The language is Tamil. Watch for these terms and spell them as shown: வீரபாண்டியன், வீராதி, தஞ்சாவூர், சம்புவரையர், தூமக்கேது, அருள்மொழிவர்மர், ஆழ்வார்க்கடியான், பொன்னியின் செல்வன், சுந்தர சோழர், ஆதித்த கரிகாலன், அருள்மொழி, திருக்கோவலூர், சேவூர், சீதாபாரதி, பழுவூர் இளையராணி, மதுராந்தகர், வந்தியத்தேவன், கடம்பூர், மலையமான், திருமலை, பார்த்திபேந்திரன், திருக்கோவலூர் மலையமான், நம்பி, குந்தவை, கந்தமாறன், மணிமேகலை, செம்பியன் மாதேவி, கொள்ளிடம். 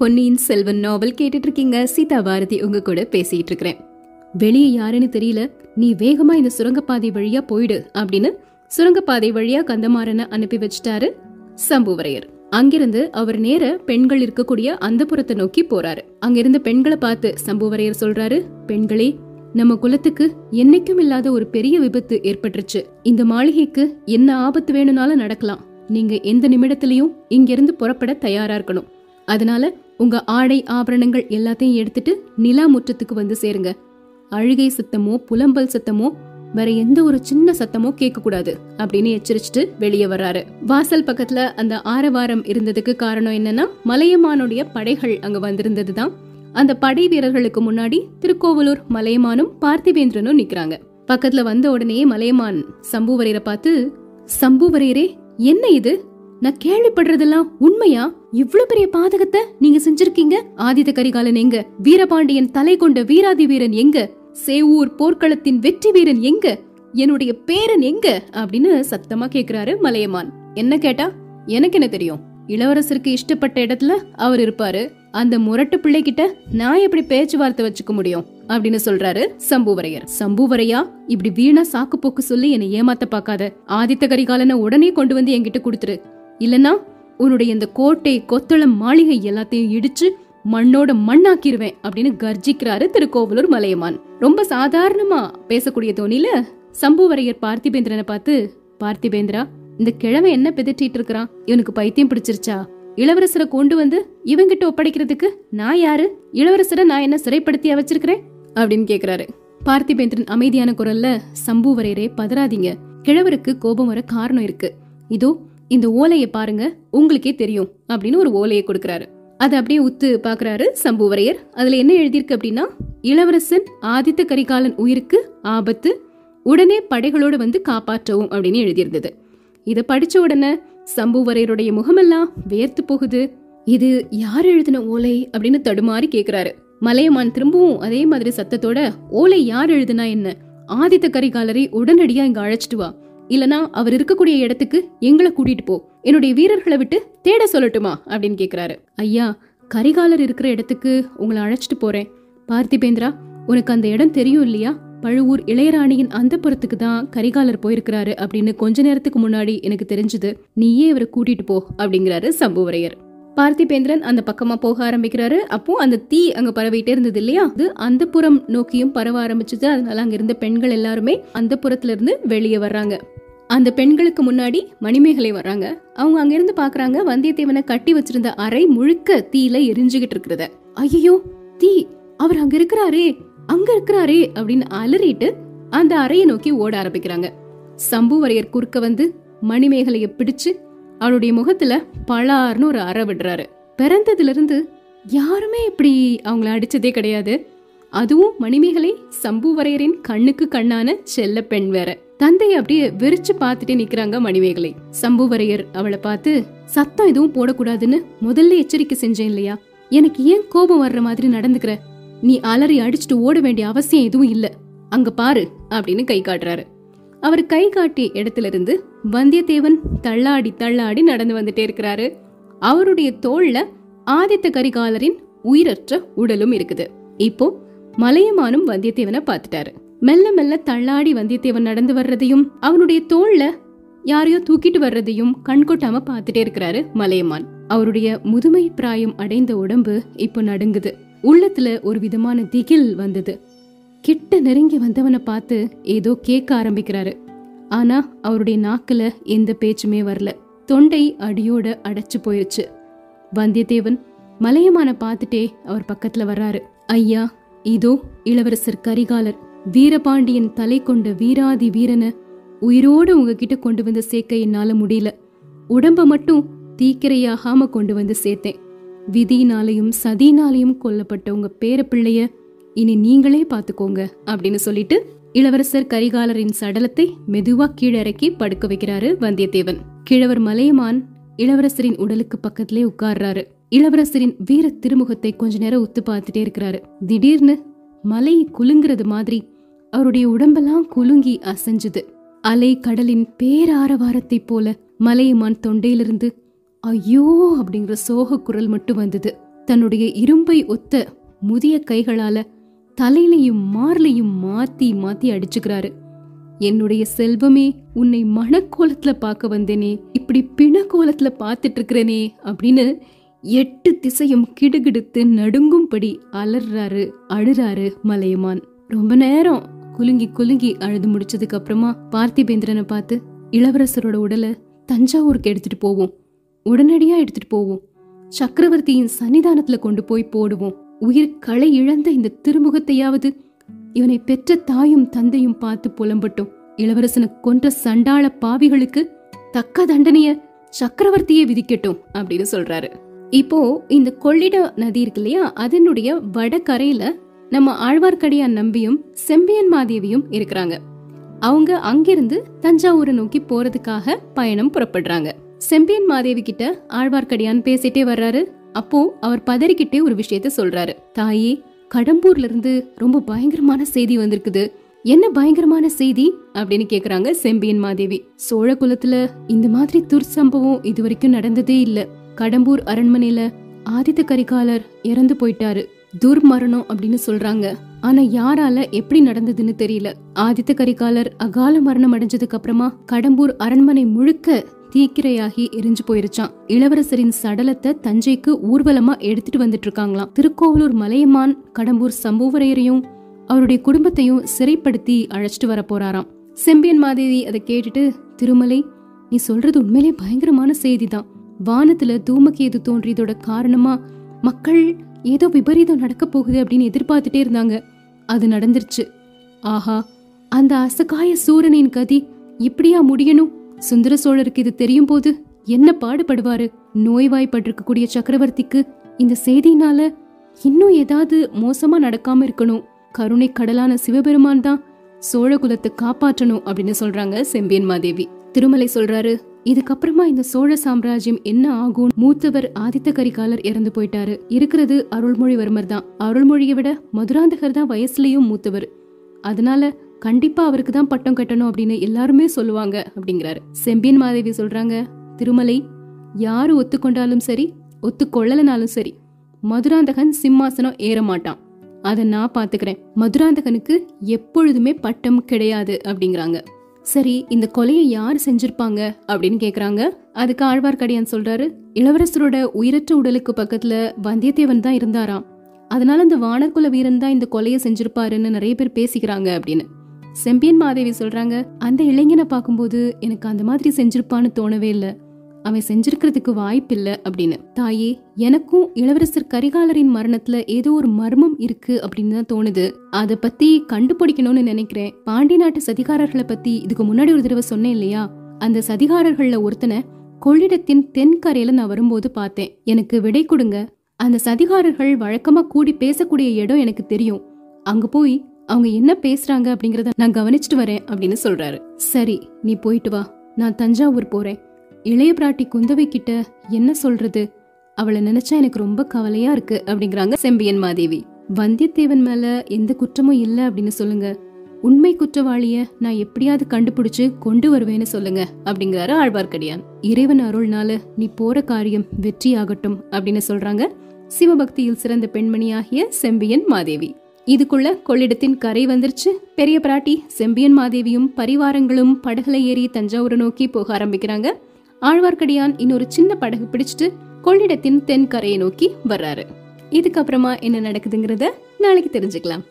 பொன்னியின் செல்வன் நாவல் கேட்டுட்டு இருக்கீங்க. சீதாபாரதி உங்க கூட பேசிட்டு இருக்கிறேன். வெளியே யாருன்னு தெரியல, நீ வேகமா இந்த சுரங்கப்பாதை வழியா போயிடு அப்படின்னு சுரங்கப்பாதை வழியா கந்தமாரனை அனுப்பி வச்சிட்டாரு சம்புவரையர். அங்கிருந்து அவர் நேர பெண்கள் இருக்கக்கூடிய அந்த புறத்தை நோக்கி போறாரு. அங்கிருந்து பெண்களை பார்த்து சம்புவரையர் சொல்றாரு, பெண்களே, நம்ம குலத்துக்கு என்னைக்கும் இல்லாத ஒரு பெரிய விபத்து ஏற்பட்டுருச்சு. இந்த மாளிகைக்கு என்ன ஆபத்து வேணும்னாலும் நடக்கலாம். நீங்க எந்த நிமிடத்திலையும் இங்கிருந்து புறப்பட தயாரா இருக்கணும். அதனால உங்க ஆடை ஆபரணங்கள் எல்லாத்தையும் எடுத்துட்டு நிலா முற்றத்துக்கு வந்து சேருங்க. அழுகை சத்தமோ புலம்பல் சத்தமோ வேற எந்த ஒரு சின்ன சத்தமோ கேட்க கூடாது அப்படின்னு எச்சரிச்சுட்டு வெளியே வர்றாரு. வாசல் பக்கத்துல அந்த ஆரவாரம் இருந்ததுக்கு காரணம் என்னன்னா, மலையமானுடைய படைகள் அங்க வந்திருந்ததுதான். அந்த படை வீரர்களுக்கு முன்னாடி திருக்கோவலூர் மலையமானும் பார்த்திபேந்திரனும் நிக்கிறாங்க. பக்கத்துல வந்த உடனே மலையமான் சம்புவரையரை பார்த்து, சம்புவரையரே, என்ன இது? நான் கேள்விப்படுறதெல்லாம் உண்மையா? இவ்வளவு பெரிய பாதகத்தை நீங்க செஞ்சிருக்கீங்க. ஆதித்த கரிகாலன் எங்க? வீரபாண்டியன் தலை கொண்ட வீராதி வீரன் எங்க? சேவூர் போர்க்களத்தின் வெற்றி வீரன் எங்க? என்னுடைய பேரன் எங்க? அப்படின்னு சத்தமா கேக்குறாரு மலையமான். என்ன கேட்டா எனக்கு என்ன தெரியும்? இளவரசருக்கு இஷ்டப்பட்ட இடத்துல அவர் இருப்பாரு. அந்த முரட்டு பிள்ளைகிட்ட நான் எப்படி பேச்சுவார்த்தை வச்சுக்க முடியும் அப்படின்னு சொல்றாரு சம்புவரையர். சம்புவரையா, இப்படி வீணா சாக்கு போக்கு சொல்லி என்னை ஏமாத்த பாக்காத. ஆதித்த கரிகாலனை உடனே கொண்டு வந்து என்கிட்ட கொடுத்துரு. இல்லன்னா உன்னுடைய இந்த கோட்டை கொத்தளம் மாளிகை எல்லாத்தையும் இடிச்சு மண்ணோட மண்ணாக்கிருவேன் அப்படின்னு கர்ஜிக்கிறாரு திருக்கோவலூர் மலையமான். ரொம்ப சாதாரணமா பேசக்கூடிய தோணியில சம்புவரையர் பார்த்திபேந்திரனை பார்த்து, பார்த்திபேந்திரா, இந்த கிழமை என்ன பிதட்டிட்டு இருக்கிறான்? இவனுக்கு பைத்தியம் பிடிச்சிருச்சா? இளவரசரை கொண்டு வந்து இவங்கிட்ட ஒப்படைக்கிறதுக்கு நான் யாரு? இளவரசரை நான் என்ன சிறைப்படுத்தியா வச்சிருக்கிறேன் அப்படின்னு கேக்குறாரு. பார்த்திபேந்திரன் அமைதியான குரல்ல, சம்புவரையரே பதறாதீங்க. கிழவருக்கு கோபம் வர காரணம் இருக்கு. இதோ இந்த ஓலையை பாருங்க, உங்களுக்கே தெரியும் அப்படின்னு ஒரு ஓலையை கொடுக்கறாரு. அதை அப்படியே உத்து பாக்குறாரு சம்புவரையர். அதுல என்ன எழுதியிருக்கு அப்படின்னா, இளவரசன் ஆதித்த கரிகாலன் உயிருக்கு ஆபத்து, உடனே படைகளோடு வந்து காப்பாற்றவும் அப்படின்னு எழுதியிருந்தது. இதை படிச்ச உடனே சம்புவரையருடைய முகமெல்லாம் வேர்த்து போகுது. இது யார் எழுதின ஓலை அப்படின்னு தடுமாறி கேக்குறாரு. மலையமான் திரும்பவும் அதே மாதிரி சத்தத்தோட, ஓலை யார் எழுதுனா என்ன? ஆதித்த கரிகாலரை உடனடியா இங்க அழைச்சிட்டு வா. இல்லனா அவர் இருக்கக்கூடிய இடத்துக்கு எங்களை கூட்டிட்டு போ. என்னுடைய வீரர்களை விட்டு தேட சொல்லட்டுமா அப்படின்னு கேக்குறாரு. ஐயா, கரிகாலர் இருக்கிற இடத்துக்கு உங்களை அழைச்சிட்டு போறேன். பார்த்திபேந்திரா, உனக்கு அந்த இடம் தெரியும் இல்லையா? பழுவூர் இளையராணியின் அந்த புறத்துக்கு தான் கரிகாலர் போயிருக்கிறாரு அப்படின்னு கொஞ்ச நேரத்துக்கு முன்னாடி எனக்கு தெரிஞ்சது. நீயே இவரை கூட்டிட்டு போ அப்படிங்கிறாரு சம்புவரையர். பார்த்திபேந்திரன் அந்த பக்கமா போக ஆரம்பிக்கிறாரு. அப்போ அந்த தீ அங்க பரவிட்டே இருந்தது இல்லையா, அது அந்த புறம் நோக்கியும் பரவ ஆரம்பிச்சது. அதனால அங்க இருந்த பெண்கள் எல்லாருமே அந்த புறத்துல இருந்து வெளியே வர்றாங்க. அந்த பெண்களுக்கு முன்னாடி மணிமேகலை வர்றாங்க. அவங்க அங்க இருந்து பாக்குறாங்க, வந்தியத்தேவனை கட்டி வச்சிருந்த அறை முழுக்க தீயில எரிஞ்சுகிட்டு இருக்கிறத. ஐயோ தீ, அவர் அங்க இருக்கிறாரே, அங்க இருக்கிறாரே அப்படின்னு அலறிட்டு அந்த அறையை நோக்கி ஓட ஆரம்பிக்கிறாங்க. சம்புவரையர் குறுக்க வந்து மணிமேகலைய பிடிச்சு அவளுடைய முகத்துல பலார்னு ஒரு அறை விடுறாரு. பிறந்ததுல இருந்து யாருமே இப்படி அவங்கள அடிச்சதே கிடையாது. அதுவும் மணிமேகலை சம்புவரையரின் கண்ணுக்கு கண்ணான செல்ல பெண் வேற. தந்தையை அப்படியே வெறிச்சு பாத்துட்டே நிக்கிறாங்க மணிமேகலை. சம்புவரையர் அவளை பார்த்து, சத்தம் எதுவும் போடக்கூடாதுன்னு முதல்ல எச்சரிக்கை செஞ்சேன் இல்லையா? எனக்கு ஏன் கோபம் வர்ற மாதிரி நடந்துக்கிற? நீ அலறி அடிச்சுட்டு ஓட வேண்டிய அவசியம் எதுவும் இல்ல. அங்க பாரு அப்படின்னு கை காட்டுறாரு. அவர் கை காட்டிய இடத்துல இருந்து வந்தியத்தேவன் தள்ளாடி தள்ளாடி நடந்து வந்துட்டே இருக்கிறாரு. அவருடைய தோள்ல ஆதித்த கரிகாலரின் உயிரற்ற உடலும் இருக்குது. இப்போ மலையமானும் வந்தியத்தேவனை பார்த்துட்டாரு. மெல்ல மெல்ல தள்ளாடி வந்தியத்தேவன் நடந்து வர்றதையும் அவனுடைய தோள்ல யாரையோ தூக்கிட்டு வர்றதையும் கண்கொட்டாம பாத்துட்டே இருக்கிறாரு மலையமான். அவருடைய முதுமை பிராயம் அடைந்த உடம்பு இப்போ நடுங்குது. உள்ளத்துல ஒரு விதமான திகில் வந்தது. கிட்ட நெருங்கி வந்தவனை பார்த்து ஏதோ கேட்க ஆரம்பிக்கிறாரு. ஆனா அவருடைய நாக்குல எந்த பேச்சுமே வரல. தொண்டை அடியோட அடைச்சு போயிருச்சு. வந்தியத்தேவன் மலையமான பார்த்துட்டே அவர் பக்கத்துல வர்றாரு. ஐயா, இதோ இளவரசர் கரிகாலர், வீரபாண்டியன் தலை கொண்ட வீராதி வீரனை உயிரோடு உங்ககிட்ட கொண்டு வந்து சேர்க்க என்னால முடியல. உடம்ப மட்டும் தீக்கிரையாகாம கொண்டு வந்து சேர்த்தேன். விதியினாலையும் சதியினாலையும் கொல்லப்பட்ட உங்க பேர பிள்ளைய இனி நீங்களே பாத்துக்கோங்க அப்படின்னு சொல்லிட்டு இளவரசர் கரிகாலரின் சடலத்தை மெதுவா கீழறக்கி படுக்க வைக்கிறாரு வந்தியத்தேவன். கிழவர் மலையமான் இளவரசரின் உடலுக்கு பக்கத்திலே உட்கார்றாரு. இளவரசரின் வீர திருமுகத்தை கொஞ்ச நேரம் உத்து பார்த்துட்டே இருக்கிறாரு. திடீர்னு மலை குலுங்குறது மாதிரி அவருடைய உடம்பெல்லாம் குலுங்கி அசைஞ்சது. அலை கடலின் பேராரவாரத்தை போல மலையமான் தொண்டையிலிருந்து ஐயோ அப்படிங்கிற சோக குரல் மட்டும் வந்தது. தன்னுடைய இரும்பை ஒத்த முதிய கைகளால தலையிலையும் மார்லையும் மாத்தி மாத்தி அடிச்சுக்கிறாரு. என்னுடைய செல்வமே, உன்னை மனக்கோலத்துல பார்க்க வந்தேனே, இப்படி பிண கோலத்துல பார்த்துட்டு இருக்கிறேனே அப்படின்னு 8 திசையும் கிடுகிடுத்து நடுங்கும்படி அலறாரு, அழுறாரு மலையமான். ரொம்ப நேரம் குலுங்கி குலுங்கி அழுது முடிச்சதுக்கு அப்புறமா பார்த்திபேந்திரனை பார்த்து, இளவரசரோட உடலை தஞ்சாவூருக்கு எடுத்துட்டு போவோம், உடனடியா எடுத்துட்டு போவோம், சக்கரவர்த்தியின் சன்னிதானத்துல கொண்டு போய் போடுவோம், உயிர் களை இழந்த இந்த திருமுகத்தையாவது இவனை பெற்ற தாயும் தந்தையும் பார்த்து புலம்பட்டும், இளவரசனை கொன்ற சண்டாள பாவிகளுக்கு தக்க தண்டனைய சக்கரவர்த்தியே விதிக்கட்டும் அப்படின்னு சொல்றாரு. இப்போ இந்த கொள்ளிட நதி இருக்கு இல்லையா, அதனுடைய வடகரையில நம்ம ஆழ்வார்க்கடியான் நம்பியும் செம்பியன் மாதேவியும் இருக்கிறாங்க. அவங்க அங்கிருந்து தஞ்சாவூரை நோக்கி போறதுக்காக பயணம் புறப்படுறாங்க. செம்பியன் மாதேவி கிட்ட ஆழ்வார்க்கடியான் பேசிட்டே வர்றாரு. அப்போ அவர் பதறிக்கிட்டே ஒரு விஷயத்த சொல்றாரு. தாயே, கடம்பூர்ல இருந்து ரொம்ப பயங்கரமான செய்தி வந்திருக்குது. என்ன பயங்கரமான செய்தி அப்படின்னு கேக்குறாங்க செம்பியன் மாதேவி. சோழ குலத்துல இந்த மாதிரி துர்சம்பவம் இது வரைக்கும் நடந்ததே இல்ல. கடம்பூர் அரண்மனையில ஆதித்த கரிகாலர் இறந்து போயிட்டாரு, துர்மரணம் அப்படின்னு சொல்றாங்க. ஆனா யாரால, எப்படி நடந்ததுன்னு தெரியல. ஆதித்த கரிகாலர் அகால மரணம் அடைஞ்சதுக்கு அப்புறமா கடம்பூர் அரண்மனை முழுக்க தீக்கிரையாகி எரிஞ்சு போயிருச்சான். இளவரசரின் சடலத்தை தஞ்சைக்கு ஊர்வலமா எடுத்துட்டு வந்துட்டு இருக்காங்களாம். திருக்கோவலூர் மலையமான் கடம்பூர் சம்புவரையரையும் அவருடைய குடும்பத்தையும் சிறைப்படுத்தி அழைச்சிட்டு வர போறாராம். செம்பியன் மாதேவி அதை கேட்டுட்டு, திருமலை, நீ சொல்றது உண்மையிலே பயங்கரமான செய்திதான். வானத்துல தூமக்கேது தோன்றியதோட காரணமா மக்கள் ஏதோ விபரீதம் நடக்க போகுது அப்படின்னு எதிர்பார்த்துட்டே இருந்தாங்க, அது நடந்துருச்சு. ஆஹா, அந்த அசகாய சூரனின் கதி இப்படியா முடியணும்? சுந்தர சோழருக்கு இது தெரியும் போது என்ன பாடுபடுவாரு? நோய்வாய்ப்பட்டிருக்கக்கூடிய சக்கரவர்த்திக்கு இந்த செய்தினால இன்னும் ஏதாவது மோசமா நடக்காம இருக்கணும். கருணை கடலான சிவபெருமான் தான் சோழ குலத்தை காப்பாற்றணும் அப்படின்னு சொல்றாங்க செம்பியன் மாதேவி. திருமலை சொல்றாரு, இதுக்கப்புறமா இந்த சோழ சாம்ராஜ்யம் என்ன ஆகும்? மூத்தவர் ஆதித்த கரிகாலர் இறந்து போயிட்டாரு, இருக்கிறது அருள்மொழிவர்மர் தான். அருள்மொழியை விட மதுராந்தகர் தான் வயசுலயும் மூத்தவர், அதனால கண்டிப்பா அவருக்கு தான் பட்டம் கட்டணும் அப்படின்னு எல்லாருமே சொல்லுவாங்க அப்படிங்கிறாரு. செம்பியன் மாதேவி சொல்றாங்க, திருமலை, யாரு ஒத்துக்கொண்டாலும் சரி ஒத்துக்கொள்ளலனாலும் சரி மதுராந்தகன் சிம்மாசனம் ஏற மாட்டான், அதை நான் பாத்துக்கிறேன். மதுராந்தகனுக்கு எப்பொழுதுமே பட்டம் கிடையாது அப்படிங்கிறாங்க. சரி, இந்த கொலையை யார் செஞ்சிருப்பாங்க அப்படின்னு கேக்குறாங்க. அதுக்கு ஆழ்வார்க்கடியான் சொல்றாரு, இளவரசரோட உயிரற்ற உடலுக்கு பக்கத்துல வந்தியத்தேவன் தான் இருந்தாராம், அதனால அந்த வானர்குல வீரன் தான் இந்த கொலையை செஞ்சிருப்பாருன்னு நிறைய பேர் பேசிக்கிறாங்க அப்படின்னு. செம்பியன் மாதேவி சொல்றாங்க, அந்த இளைஞனை பார்க்கும்போது எனக்கு அந்த மாதிரி செஞ்சிருப்பான்னு தோணவே இல்லை, அவன் செஞ்சிருக்கிறதுக்கு வாய்ப்பில்லை அப்படின்னு. தாயே, எனக்கும் இளவரசர் கரிகாலரின் மரணத்துல ஏதோ ஒரு மர்மம் இருக்கு அப்படின்னு தான் தோணுது, அதை பத்தி கண்டுபிடிக்கணும்னு நினைக்கிறேன். பாண்டி நாட்டு சதிகாரர்களை பத்தி இதுக்கு முன்னாடி ஒரு தடவை சொன்னேன் இல்லையா, அந்த சதிகாரர்கள்ல ஒருத்தனை கொள்ளிடத்தின் தென்கரையில நான் வரும்போது பார்த்தேன், எனக்கு விடை கொடுங்க. அந்த சதிகாரர்கள் வழக்கமா கூடி பேசக்கூடிய இடம் எனக்கு தெரியும், அங்க போய் அவங்க என்ன பேசுறாங்க அப்படிங்கறத நான் கவனிச்சுட்டு வரேன் அப்படின்னு சொல்றாரு. சரி, நீ போயிட்டு வா, நான் தஞ்சாவூர் போறேன். இளைய பிராட்டி குந்தவை கிட்ட என்ன சொல்றது, அவளை நினைச்சா எனக்கு ரொம்ப கவலையா இருக்கு அப்படிங்கிறாங்க செம்பியன் மாதேவி. வந்தியத்தேவன் மேல எந்த குற்றமும் இல்ல அப்படின்னு சொல்லுங்க, உண்மை குற்றவாளிய நான் எப்படியாவது கண்டுபிடிச்சு கொண்டு வருவேன்னு சொல்லுங்க அப்படிங்கிறாரு ஆழ்வார்க்கடியான். இறைவன் அருள்னால நீ போற காரியம் வெற்றி ஆகட்டும் அப்படின்னு சொல்றாங்க சிவபக்தியில் சிறந்த பெண்மணியாகிய செம்பியன் மாதேவி. இதுக்குள்ள கொள்ளிடத்தின் கரை வந்துருச்சு. பெரிய பிராட்டி செம்பியன் மாதேவியும் பரிவாரங்களும் படகுல ஏறி தஞ்சாவூரை நோக்கி போக ஆரம்பிக்கிறாங்க. ஆழ்வார்க்கடியான் இன்னொரு சின்ன படகு பிடிச்சிட்டு கொள்ளிடத்தின் தென்கரையை நோக்கி வர்றாரு. இதுக்கப்புறமா என்ன நடக்குதுங்கிறத நாளைக்கு தெரிஞ்சுக்கலாம்.